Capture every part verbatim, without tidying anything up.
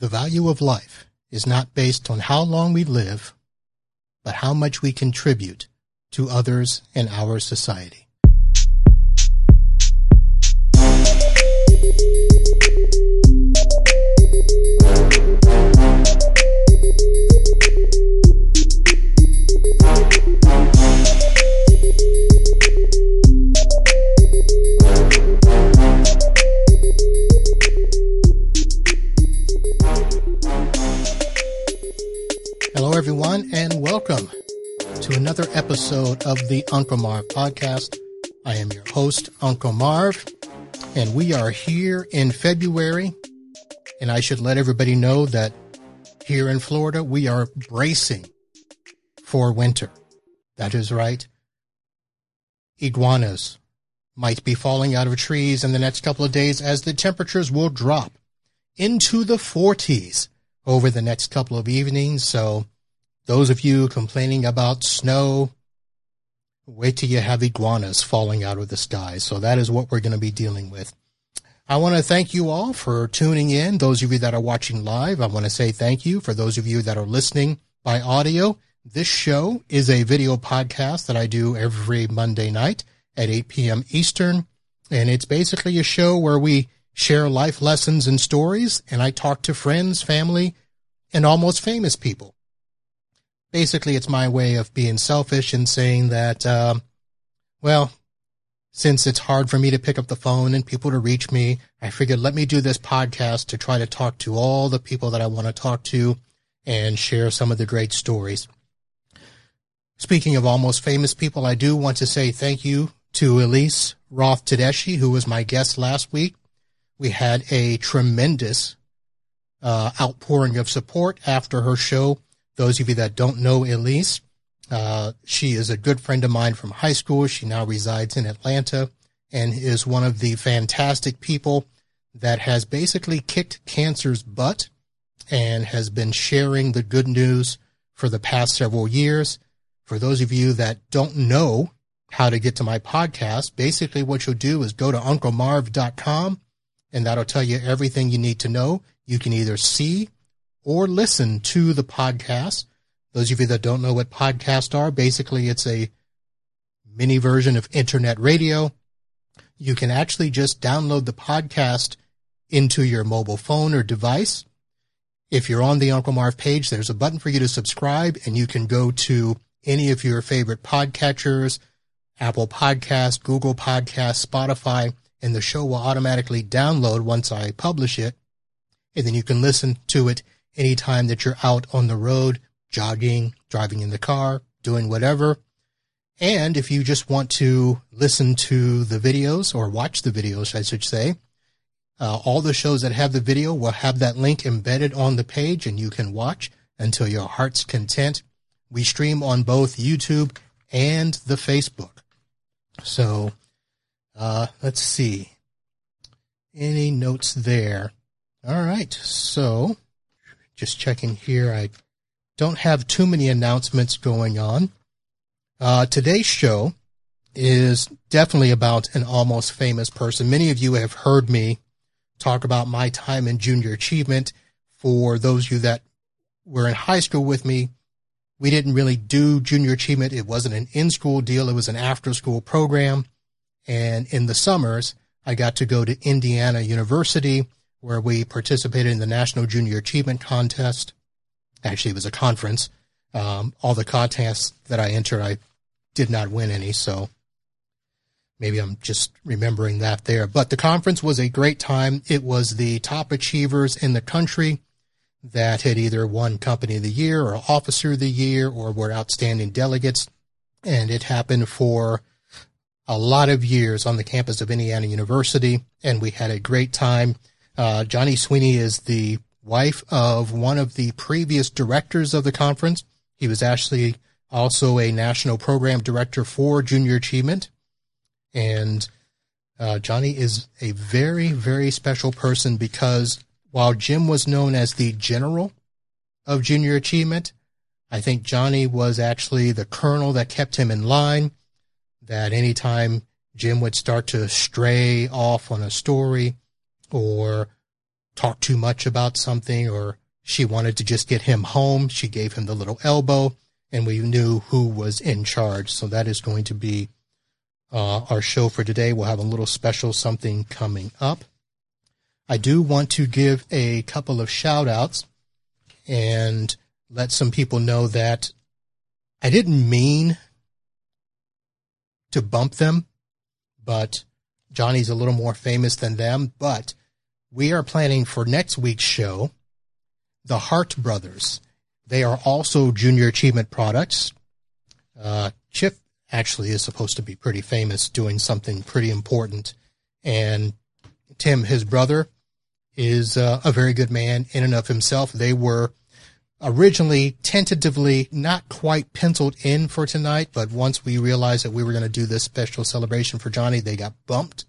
The value of life is not based on how long we live, but how much we contribute to others and our society. And welcome to another episode of the Uncle Marv podcast. I am your host, Uncle Marv, and we are here in February. And I should let everybody know that here in Florida, we are bracing for winter. That is right. Iguanas might be falling out of trees in the next couple of days as the temperatures will drop into the forties over the next couple of evenings. So those of you complaining about snow, wait till you have iguanas falling out of the sky. So that is what we're going to be dealing with. I want to thank you all for tuning in. Those of you that are watching live, I want to say thank you. For those of you that are listening by audio, this show is a video podcast that I do every Monday night at eight p.m. Eastern. And it's basically a show where we share life lessons and stories, and I talk to friends, family, and almost famous people. Basically, it's my way of being selfish and saying that, uh, well, since it's hard for me to pick up the phone and people to reach me, I figured let me do this podcast to try to talk to all the people that I want to talk to and share some of the great stories. Speaking of almost famous people, I do want to say thank you to Elise Roth Tedeschi, who was my guest last week. We had a tremendous uh, outpouring of support after her show. Those of you that don't know Elise, uh, she is a good friend of mine from high school. She now resides in Atlanta and is one of the fantastic people that has basically kicked cancer's butt and has been sharing the good news for the past several years. For those of you that don't know how to get to my podcast, basically what you'll do is go to Uncle Marv dot com, and that'll tell you everything you need to know. You can either see or listen to the podcast. Those of you that don't know what podcasts are, basically it's a mini version of internet radio. You can actually just download the podcast into your mobile phone or device. If you're on the Uncle Marv page, there's a button for you to subscribe, and you can go to any of your favorite podcatchers, Apple Podcasts, Google Podcasts, Spotify, and the show will automatically download once I publish it, and then you can listen to it anytime that you're out on the road, jogging, driving in the car, doing whatever. And if you just want to listen to the videos or watch the videos, I should say, uh, all the shows that have the video will have that link embedded on the page, and you can watch until your heart's content. We stream on both YouTube and the Facebook. So uh, let's see. Any notes there? All right. So just checking here. I don't have too many announcements going on. Uh, today's show is definitely about an almost famous person. Many of you have heard me talk about my time in Junior Achievement. For those of you that were in high school with me, we didn't really do Junior Achievement. It wasn't an in-school deal. It was an after-school program. And in the summers, I got to go to Indiana University, where we participated in the National Junior Achievement Contest. Actually, it was a conference. Um, all the contests that I entered, I did not win any, so maybe I'm just remembering that there. But the conference was a great time. It was the top achievers in the country that had either won Company of the Year or Officer of the Year or were outstanding delegates, and it happened for a lot of years on the campus of Indiana University, and we had a great time. Uh, Johnny Sweeny is the wife of one of the previous directors of the conference. He was actually also a national program director for Junior Achievement. And uh, Johnny is a very, very special person because while Jim was known as the general of Junior Achievement, I think Johnny was actually the colonel that kept him in line, that anytime Jim would start to stray off on a story or talked too much about something, or she wanted to just get him home, she gave him the little elbow, and we knew who was in charge. So that is going to be uh, our show for today. We'll have a little special something coming up. I do want to give a couple of shout-outs and let some people know that I didn't mean to bump them, but Johnny's a little more famous than them. But we are planning for next week's show, the Hart brothers. They are also Junior Achievement products. Uh, Chip actually is supposed to be pretty famous doing something pretty important. And Tim, his brother, is uh, a very good man in and of himself. They were originally tentatively not quite penciled in for tonight, but once we realized that we were going to do this special celebration for Johnny, they got bumped.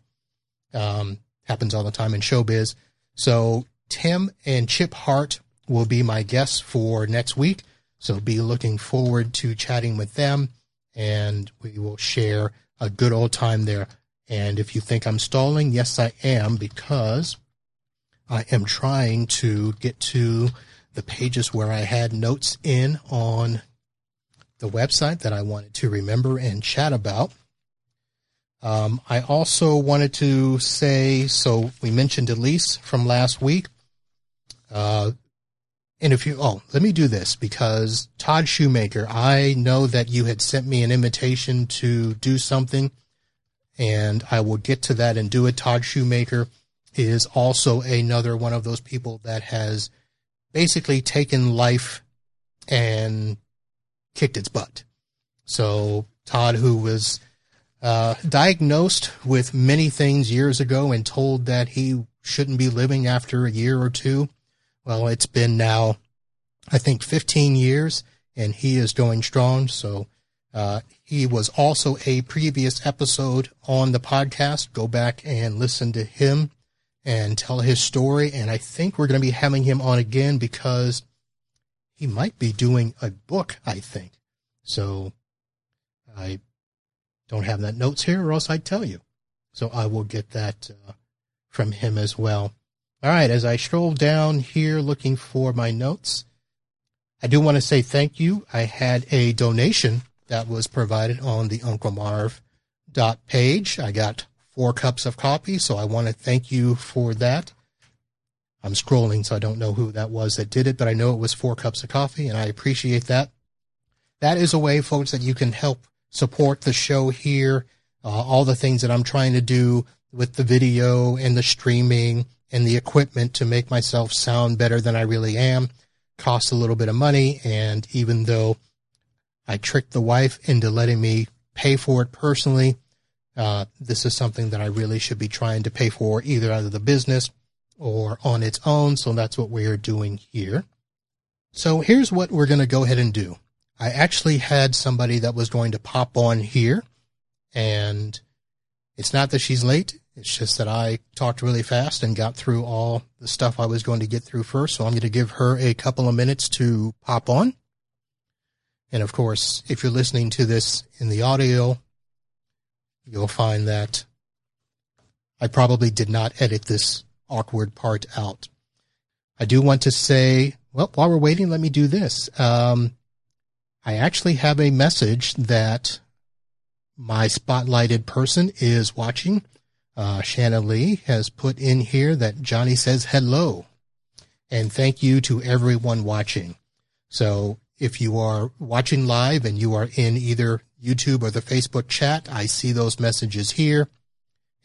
Um, happens all the time in showbiz. So Tim and Chip Hart will be my guests for next week. So be looking forward to chatting with them, and we will share a good old time there. And if you think I'm stalling, yes, I am, because I am trying to get to the pages where I had notes in on the website that I wanted to remember and chat about. Um, I also wanted to say, so we mentioned Elise from last week. Uh, and if you, oh, let me do this, because Todd Shoemaker, I know that you had sent me an invitation to do something, and I will get to that and do it. Todd Shoemaker is also another one of those people that has basically taken life and kicked its butt. So Todd, who was uh, diagnosed with many things years ago and told that he shouldn't be living after a year or two, well, it's been now, I think, fifteen years, and he is going strong. So uh, he was also a previous episode on the podcast. Go back and listen to him and tell his story. And I think we're going to be having him on again, because he might be doing a book, I think. So I don't have that notes here, or else I'd tell you. So I will get that uh, from him as well. All right. As I stroll down here looking for my notes, I do want to say thank you. I had a donation that was provided on the Uncle Marv dot com page. I got four cups of coffee, so I want to thank you for that. I'm scrolling, so I don't know who that was that did it, but I know it was four cups of coffee, and I appreciate that. That is a way, folks, that you can help support the show here, uh, all the things that I'm trying to do with the video and the streaming and the equipment to make myself sound better than I really am. Costs a little bit of money, and even though I tricked the wife into letting me pay for it personally, Uh, this is something that I really should be trying to pay for, either out of the business or on its own. So that's what we're doing here. So here's what we're going to go ahead and do. I actually had somebody that was going to pop on here, and it's not that she's late. It's just that I talked really fast and got through all the stuff I was going to get through first. So I'm going to give her a couple of minutes to pop on. And of course, if you're listening to this in the audio, you'll find that I probably did not edit this awkward part out. I do want to say, well, while we're waiting, let me do this. Um, I actually have a message that my spotlighted person is watching. Uh, Shannon Lee has put in here that Johnny says hello and thank you to everyone watching. So if you are watching live and you are in either YouTube or the Facebook chat, I see those messages here,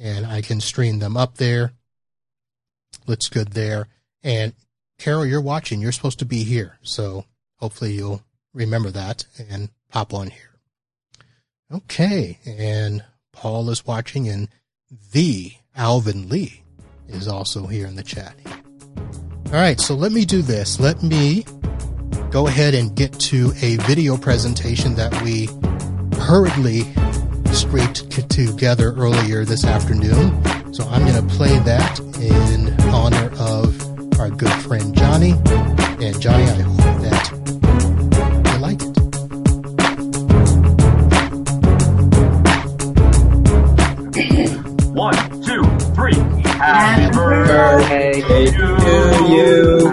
and I can stream them up there. Looks good there. And Carol, you're watching. You're supposed to be here, so hopefully you'll remember that and pop on here. Okay, and Paul is watching, and the Alvin Lee is also here in the chat. All right, so let me do this. Let me go ahead and get to a video presentation that we hurriedly scraped together earlier this afternoon. So I'm going to play that in honor of our good friend Johnny. And Johnny, I hope that you like it. One, two, three. Happy, Happy birthday to you. you.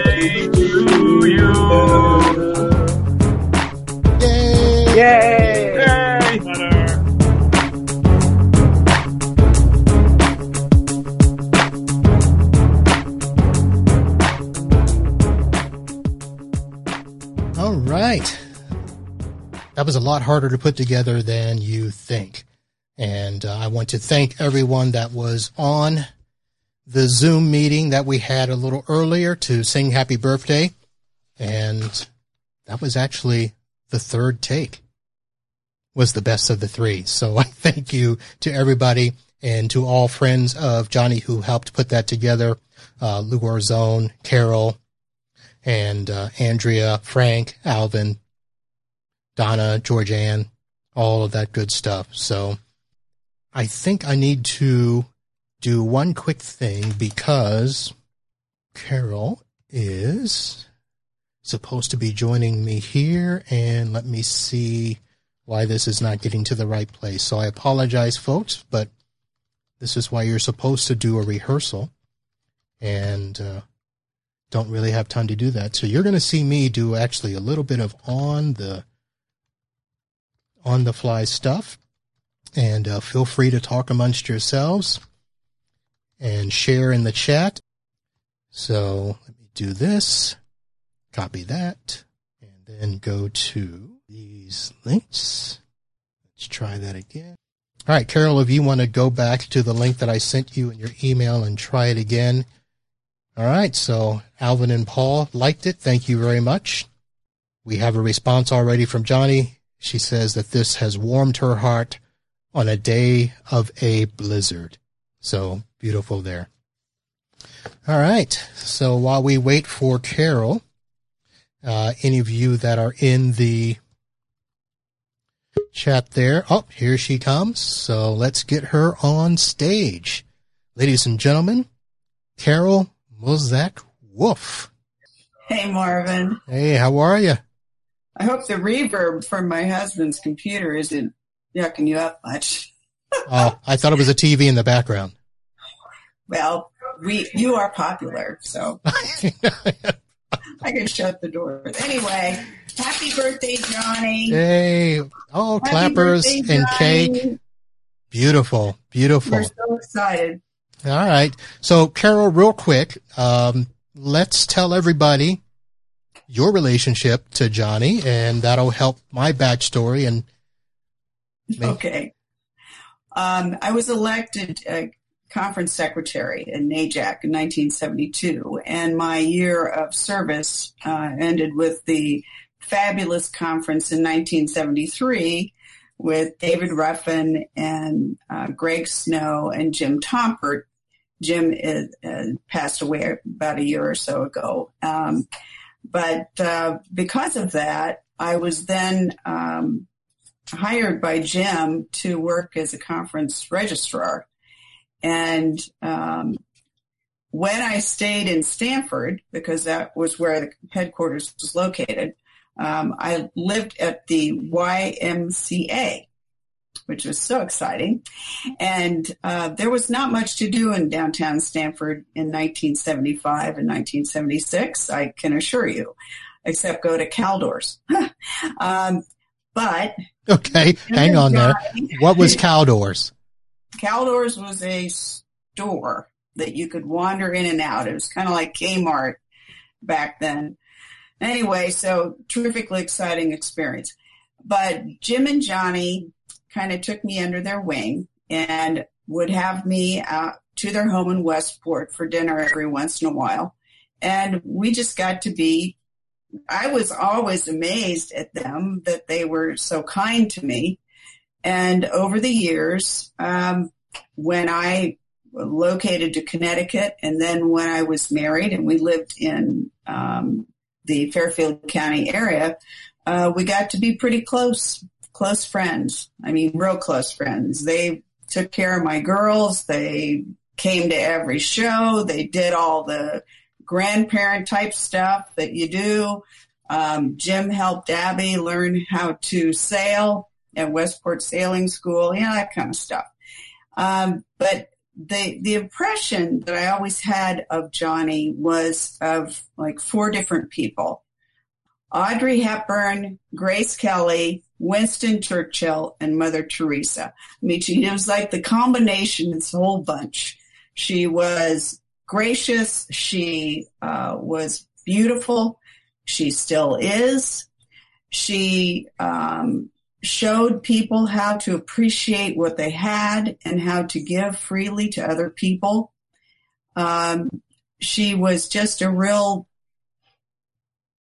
to you. Yay! Yay! Yay. Better. All right. That was a lot harder to put together than you think. And uh, I want to thank everyone that was on the Zoom meeting that we had a little earlier to sing happy birthday. And that was actually the third take was the best of the three. So I thank you to everybody and to all friends of Johnny who helped put that together. Uh, Lou Arzone, Carol, and uh, Andrea, Frank, Alvin, Donna, Georgianne, all of that good stuff. So I think I need to do one quick thing because Carol is supposed to be joining me here. And let me see why this is not getting to the right place. So I apologize, folks, but this is why you're supposed to do a rehearsal. And uh, don't really have time to do that. So you're going to see me do actually a little bit of on the on the fly stuff, and uh, feel free to talk amongst yourselves and share in the chat. So let me do this, copy that, and then go to these links. Let's try that again. All right, Carol, if you want to go back to the link that I sent you in your email and try it again. All right, so Alvin and Paul liked it. Thank you very much. We have a response already from Johnny. She says that this has warmed her heart on a day of a blizzard. So beautiful there. All right, so while we wait for Carol, uh, any of you that are in the chat there, oh, here she comes. So let's get her on stage. Ladies and gentlemen, Carol Mozak Wolff. Hey, Marvin. Hey, how are you? I hope the reverb from my husband's computer isn't yucking you up much. Oh, uh, I thought it was a T V in the background. Well, we you are popular, so I can shut the door. Anyway, happy birthday, Johnny. Hey, oh, happy clappers birthday, and cake. Beautiful, beautiful. We're so excited. All right. So, Carol, real quick, um, let's tell everybody your relationship to Johnny, and that'll help my backstory. And make- okay. Um, I was elected uh, conference secretary in N A J A C in nineteen seventy-two, and my year of service uh, ended with the fabulous conference in nineteen seventy-three with David Ruffin and uh, Greg Snow and Jim Tompert. Jim is, uh, passed away about a year or so ago. Um, but uh, because of that, I was then um, hired by Jim to work as a conference registrar. And um, when I stayed in Stanford, because that was where the headquarters was located, um, I lived at the Y M C A. Which was so exciting. And uh, there was not much to do in downtown Stanford in nineteen seventy-five and nineteen seventy-six, I can assure you, except go to Caldor's. um, but. Okay, hang on there. What was Caldor's? Caldor's was a store that you could wander in and out. It was kind of like Kmart back then. Anyway, so terrifically exciting experience. But Jim and Johnny kind of took me under their wing and would have me out to their home in Westport for dinner every once in a while. And we just got to be, I was always amazed at them that they were so kind to me. And over the years, um, when I located to Connecticut and then when I was married and we lived in um, the Fairfield County area, uh, we got to be pretty close Close friends. I mean, real close friends. They took care of my girls. They came to every show. They did all the grandparent type stuff that you do. Um, Jim helped Abby learn how to sail at Westport Sailing School, you know, that kind of stuff. Um, but the the impression that I always had of Johnny was of like four different people: Audrey Hepburn, Grace Kelly, Winston Churchill, and Mother Teresa. I mean, she was like the combination, this whole bunch. She was gracious. She uh, was beautiful. She still is. She um, showed people how to appreciate what they had and how to give freely to other people. Um, she was just a real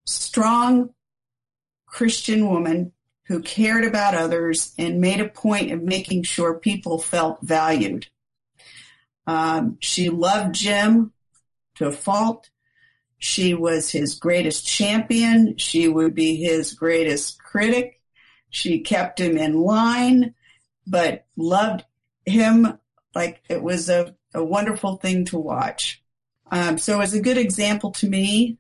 strong Christian woman who cared about others and made a point of making sure people felt valued. Um, she loved Jim to a fault. She was his greatest champion. She would be his greatest critic. She kept him in line, but loved him like it was a, a wonderful thing to watch. Um, so it was a good example to me,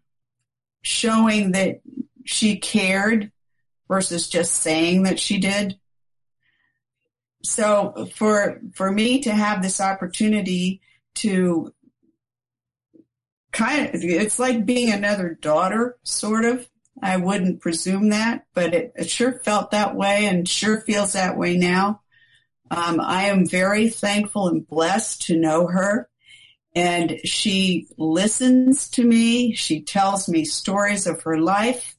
showing that she cared versus just saying that she did. So for for me to have this opportunity to kind of, it's like being another daughter, sort of. I wouldn't presume that, but it, it sure felt that way and sure feels that way now. Um, I am very thankful and blessed to know her. And she listens to me. She tells me stories of her life.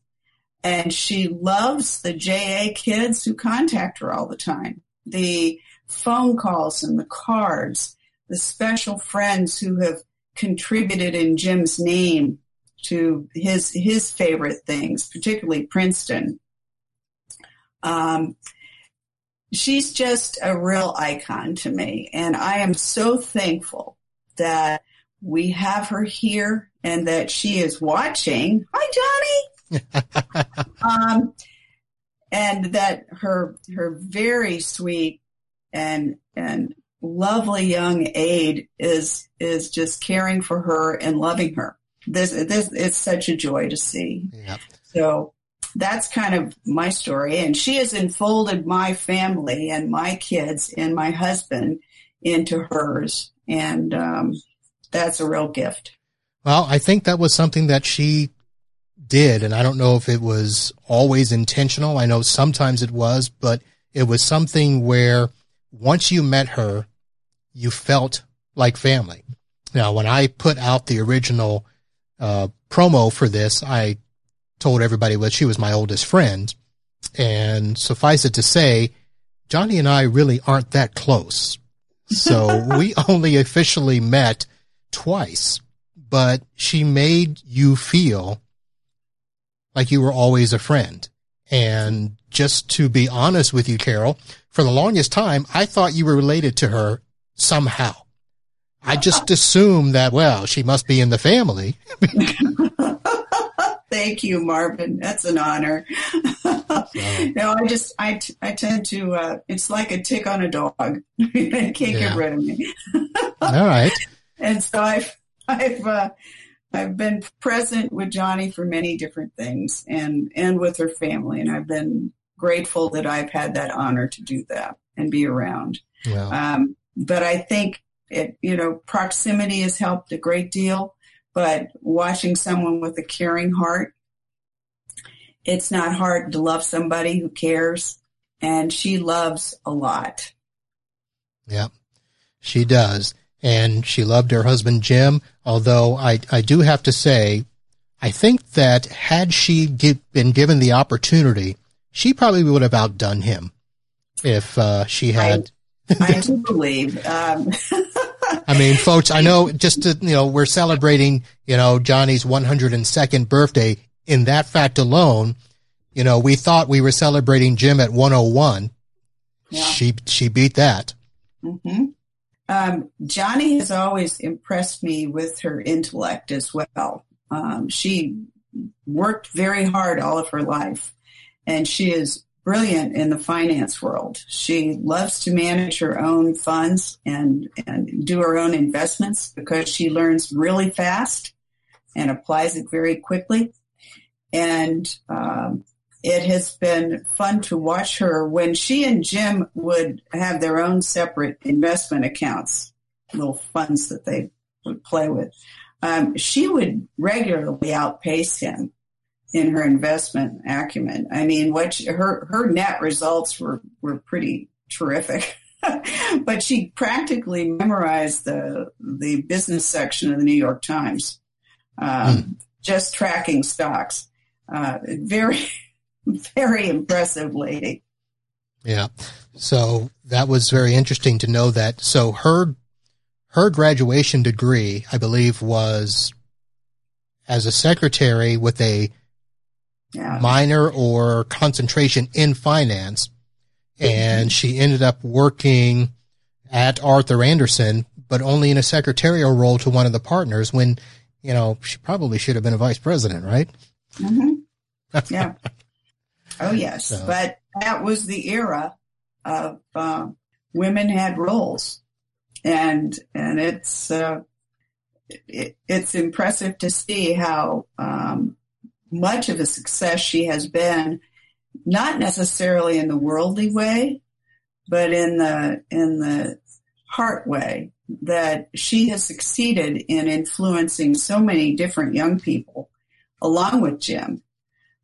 And she loves the J A kids who contact her all the time. The phone calls and the cards, the special friends who have contributed in Jim's name to his his favorite things, particularly Princeton. Um, she's just a real icon to me, and I am so thankful that we have her here and that she is watching. Hi, Johnny! um, and that her her very sweet and and lovely young aide is is just caring for her and loving her. This this it's such a joy to see. Yep. So that's kind of my story. And she has enfolded my family and my kids and my husband into hers. And um, that's a real gift. Well, I think that was something that she did. And I don't know if it was always intentional. I know sometimes it was, but it was something where once you met her, you felt like family. Now, when I put out the original uh, promo for this, I told everybody that she was my oldest friend. And suffice it to say, Johnny and I really aren't that close. So we only officially met twice, but she made you feel like you were always a friend. And just to be honest with you, Carol, for the longest time, I thought you were related to her somehow. I just assumed that, well, she must be in the family. Thank you, Marvin. That's an honor. No, I just, I, I tend to, uh, it's like a tick on a dog. They can't yeah. get rid of me. All right. And so I've, I've, uh, I've been present with Johnny for many different things and, and with her family. And I've been grateful that I've had that honor to do that and be around. Wow. Um, but I think it, you know, proximity has helped a great deal, but watching someone with a caring heart, it's not hard to love somebody who cares, and she loves a lot. Yeah, she does. And she loved her husband, Jim, although I, I do have to say, I think that had she get, been given the opportunity, she probably would have outdone him if uh, she had. I, I do believe. Um, I mean, folks, I know just, to, you know, we're celebrating, you know, Johnny's one hundred second birthday. In that fact alone, you know, we thought we were celebrating Jim at one oh one. Yeah. She, she beat that. Mm-hmm. Um, Johnny has always impressed me with her intellect as well. Um, she worked very hard all of her life, and she is brilliant in the finance world. She loves to manage her own funds and, and do her own investments because she learns really fast and applies it very quickly. and um, it has been fun to watch her when she and Jim would have their own separate investment accounts, little funds that they would play with. Um, she would regularly outpace him in her investment acumen. I mean, what she, her her net results were, were pretty terrific, but she practically memorized the the business section of the New York Times, um, mm. just tracking stocks. Uh, very, very impressive lady. Yeah. So that was very interesting to know that. So her her graduation degree, I believe, was as a secretary with a Yeah. minor or concentration in finance, and she ended up working at Arthur Anderson, but only in a secretarial role to one of the partners when, you know, she probably should have been a vice president, right? Mm-hmm. Yeah. Oh, yes. So. But that was the era of uh, women had roles, and and it's uh, it, it's impressive to see how um, much of a success she has been, not necessarily in the worldly way, but in the in the heart way, that she has succeeded in influencing so many different young people, along with Jim,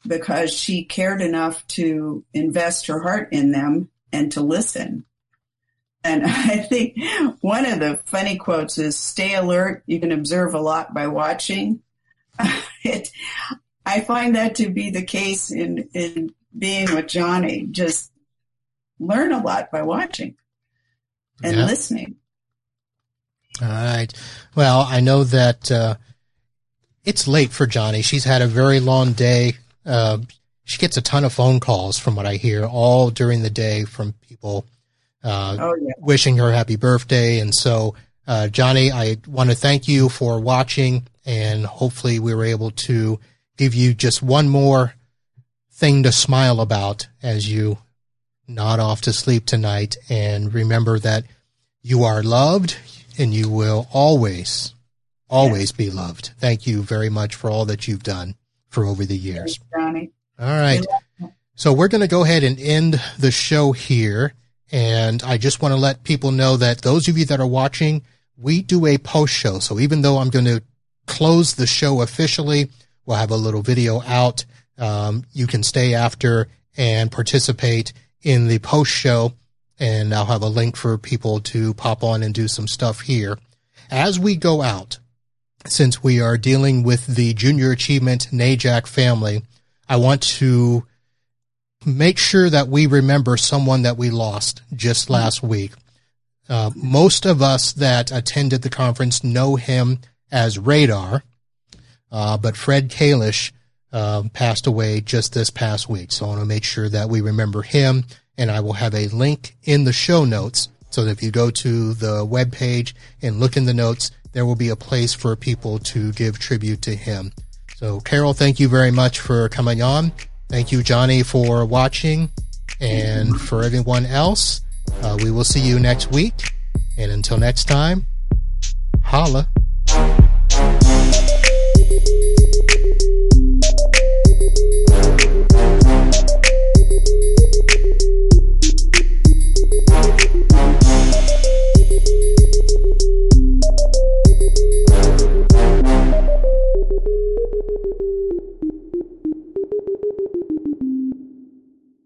because she cared enough to invest her heart in them and to listen. And I think one of the funny quotes is, "Stay alert, you can observe a lot by watching." it, I find that to be the case in, in being with Johnny. Just learn a lot by watching and yeah. listening. All right. Well, I know that uh, it's late for Johnny. She's had a very long day. Uh, she gets a ton of phone calls, from what I hear, all during the day from people uh, oh, yeah. wishing her happy birthday. And so, uh, Johnny, I want to thank you for watching, and hopefully we were able to give you just one more thing to smile about as you nod off to sleep tonight. And remember that you are loved, and you will always, always yes. be loved. Thank you very much for all that you've done for over the years. Thanks, Johnny. All right. So we're going to go ahead and end the show here. And I just want to let people know that those of you that are watching, we do a post show. So even though I'm going to close the show officially, we'll have a little video out. Um, you can stay after and participate in the post show, and I'll have a link for people to pop on and do some stuff here. As we go out, since we are dealing with the Junior Achievement N A J A C family, I want to make sure that we remember someone that we lost just last week. Uh, most of us that attended the conference know him as Radar. Uh, but Fred Kalisz uh, passed away just this past week. So I want to make sure that we remember him, and I will have a link in the show notes so that if you go to the webpage and look in the notes, there will be a place for people to give tribute to him. So, Carol, thank you very much for coming on. Thank you, Johnny, for watching. And for everyone else, uh, we will see you next week. And until next time, holla.